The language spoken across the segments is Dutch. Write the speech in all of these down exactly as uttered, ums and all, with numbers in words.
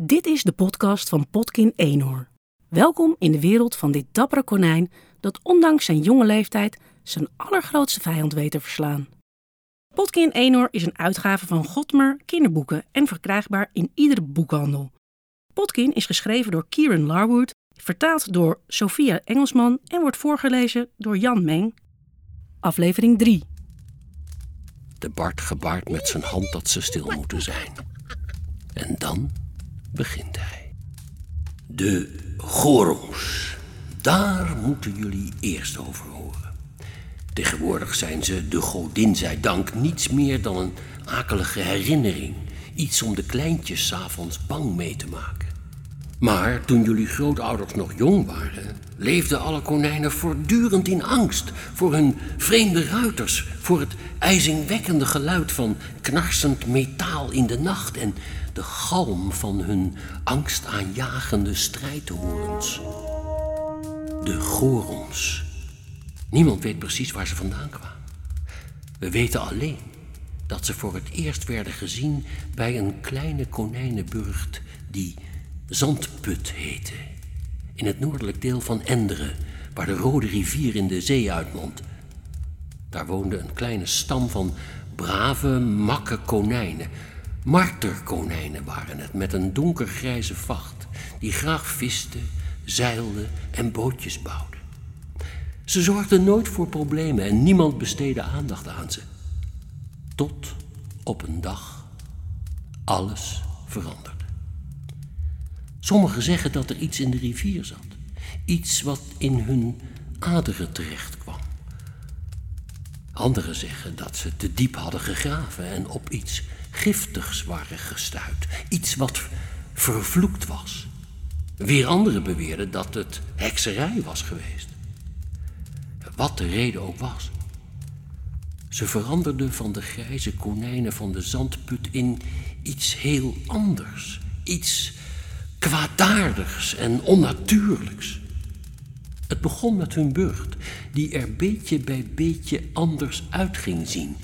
Dit is de podcast van Podkin Eenoor. Welkom in de wereld van dit dappere konijn dat ondanks zijn jonge leeftijd zijn allergrootste vijand weet te verslaan. Podkin Eenoor is een uitgave van Godmer Kinderboeken en verkrijgbaar in iedere boekhandel. Podkin is geschreven door Kieran Larwood, vertaald door Sophia Engelsman en wordt voorgelezen door Jan Meng. Aflevering drie. De Bard gebaart met zijn hand dat ze stil moeten zijn. En dan begint hij. De Goroms, daar moeten jullie eerst over horen. Tegenwoordig zijn ze, de godin zij dank, niets meer dan een akelige herinnering. Iets om de kleintjes 's avonds bang mee te maken. Maar toen jullie grootouders nog jong waren, leefden alle konijnen voortdurend in angst voor hun vreemde ruiters, voor het ijzingwekkende geluid van knarsend metaal in de nacht en de galm van hun angstaanjagende strijdhorens. De Gorons. Niemand weet precies waar ze vandaan kwamen. We weten alleen dat ze voor het eerst werden gezien bij een kleine konijnenburcht die Zandput heette, in het noordelijk deel van Enderen, waar de Rode Rivier in de zee uitmondt. Daar woonde een kleine stam van brave, makke konijnen. Marterkonijnen waren het, met een donkergrijze vacht, die graag visten, zeilden en bootjes bouwden. Ze zorgden nooit voor problemen en niemand besteedde aandacht aan ze. Tot op een dag alles veranderde. Sommigen zeggen dat er iets in de rivier zat. Iets wat in hun aderen terecht kwam. Anderen zeggen dat ze te diep hadden gegraven en op iets giftigs waren gestuit. Iets wat vervloekt was. Weer anderen beweerden dat het hekserij was geweest. Wat de reden ook was. Ze veranderden van de grijze konijnen van de Zandput in iets heel anders. Iets kwaadaardigs en onnatuurlijks. Het begon met hun burcht, die er beetje bij beetje anders uit ging zien,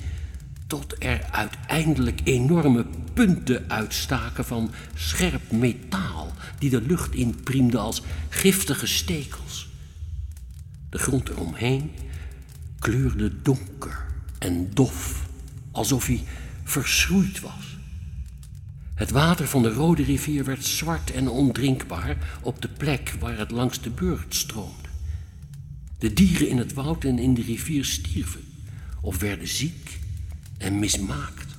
tot er uiteindelijk enorme punten uitstaken van scherp metaal, die de lucht inpriemde als giftige stekels. De grond eromheen kleurde donker en dof, alsof hij verschroeid was. Het water van de Rode Rivier werd zwart en ondrinkbaar op de plek waar het langs de burcht stroomde. De dieren in het woud en in de rivier stierven of werden ziek en mismaakt.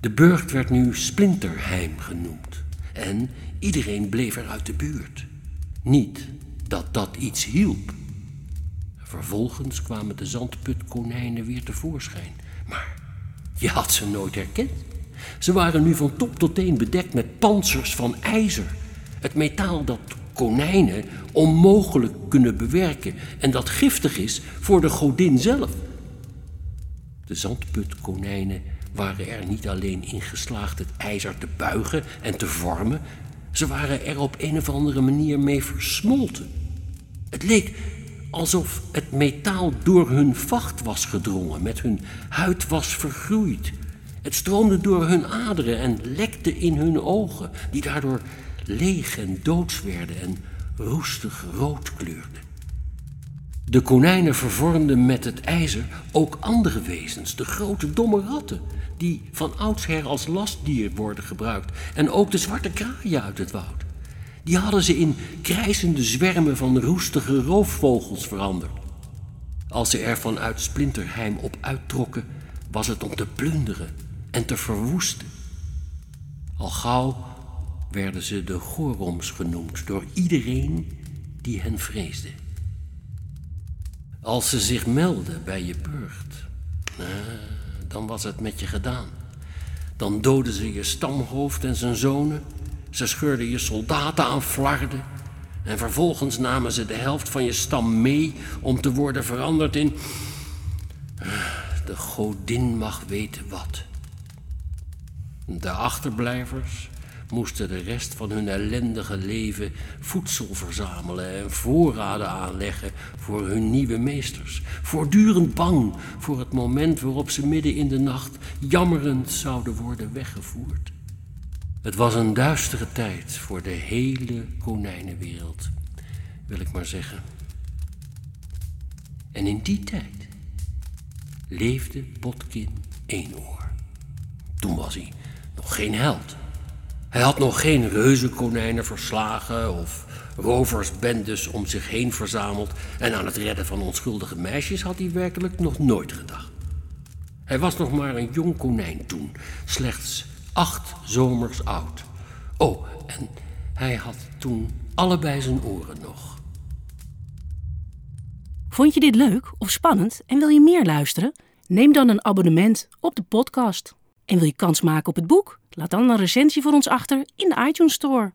De burcht werd nu Splinterheim genoemd en iedereen bleef er uit de buurt. Niet dat dat iets hielp. Vervolgens kwamen de Zandputkonijnen weer tevoorschijn, maar je had ze nooit herkend. Ze waren nu van top tot teen bedekt met pantsers van ijzer. Het metaal dat konijnen onmogelijk kunnen bewerken en dat giftig is voor de godin zelf. De Zandputkonijnen waren er niet alleen in geslaagd het ijzer te buigen en te vormen. Ze waren er op een of andere manier mee versmolten. Het leek alsof het metaal door hun vacht was gedrongen, met hun huid was vergroeid. Het stroomde door hun aderen en lekte in hun ogen, die daardoor leeg en doods werden en roestig rood kleurden. De konijnen vervormden met het ijzer ook andere wezens, de grote domme ratten, die van oudsher als lastdier worden gebruikt, en ook de zwarte kraaien uit het woud. Die hadden ze in krijsende zwermen van roestige roofvogels veranderd. Als ze er vanuit Splinterheim op uittrokken, was het om te plunderen en te verwoesten. Al gauw werden ze de Goroms genoemd door iedereen die hen vreesde. Als ze zich meldden bij je burcht, nou, dan was het met je gedaan. Dan doodden ze je stamhoofd en zijn zonen. Ze scheurden je soldaten aan flarden. En vervolgens namen ze de helft van je stam mee om te worden veranderd in... De godin mag weten wat. De achterblijvers moesten de rest van hun ellendige leven voedsel verzamelen en voorraden aanleggen voor hun nieuwe meesters. Voortdurend bang voor het moment waarop ze midden in de nacht jammerend zouden worden weggevoerd. Het was een duistere tijd voor de hele konijnenwereld, wil ik maar zeggen. En in die tijd leefde Podkin Eenoor. Toen was hij nog geen held. Hij had nog geen reuzenkonijnen verslagen of roversbendes om zich heen verzameld, en aan het redden van onschuldige meisjes had hij werkelijk nog nooit gedacht. Hij was nog maar een jong konijn toen, slechts acht zomers oud. Oh, en hij had toen allebei zijn oren nog. Vond je dit leuk of spannend en wil je meer luisteren? Neem dan een abonnement op de podcast. En wil je kans maken op het boek? Laat dan een recensie voor ons achter in de iTunes Store.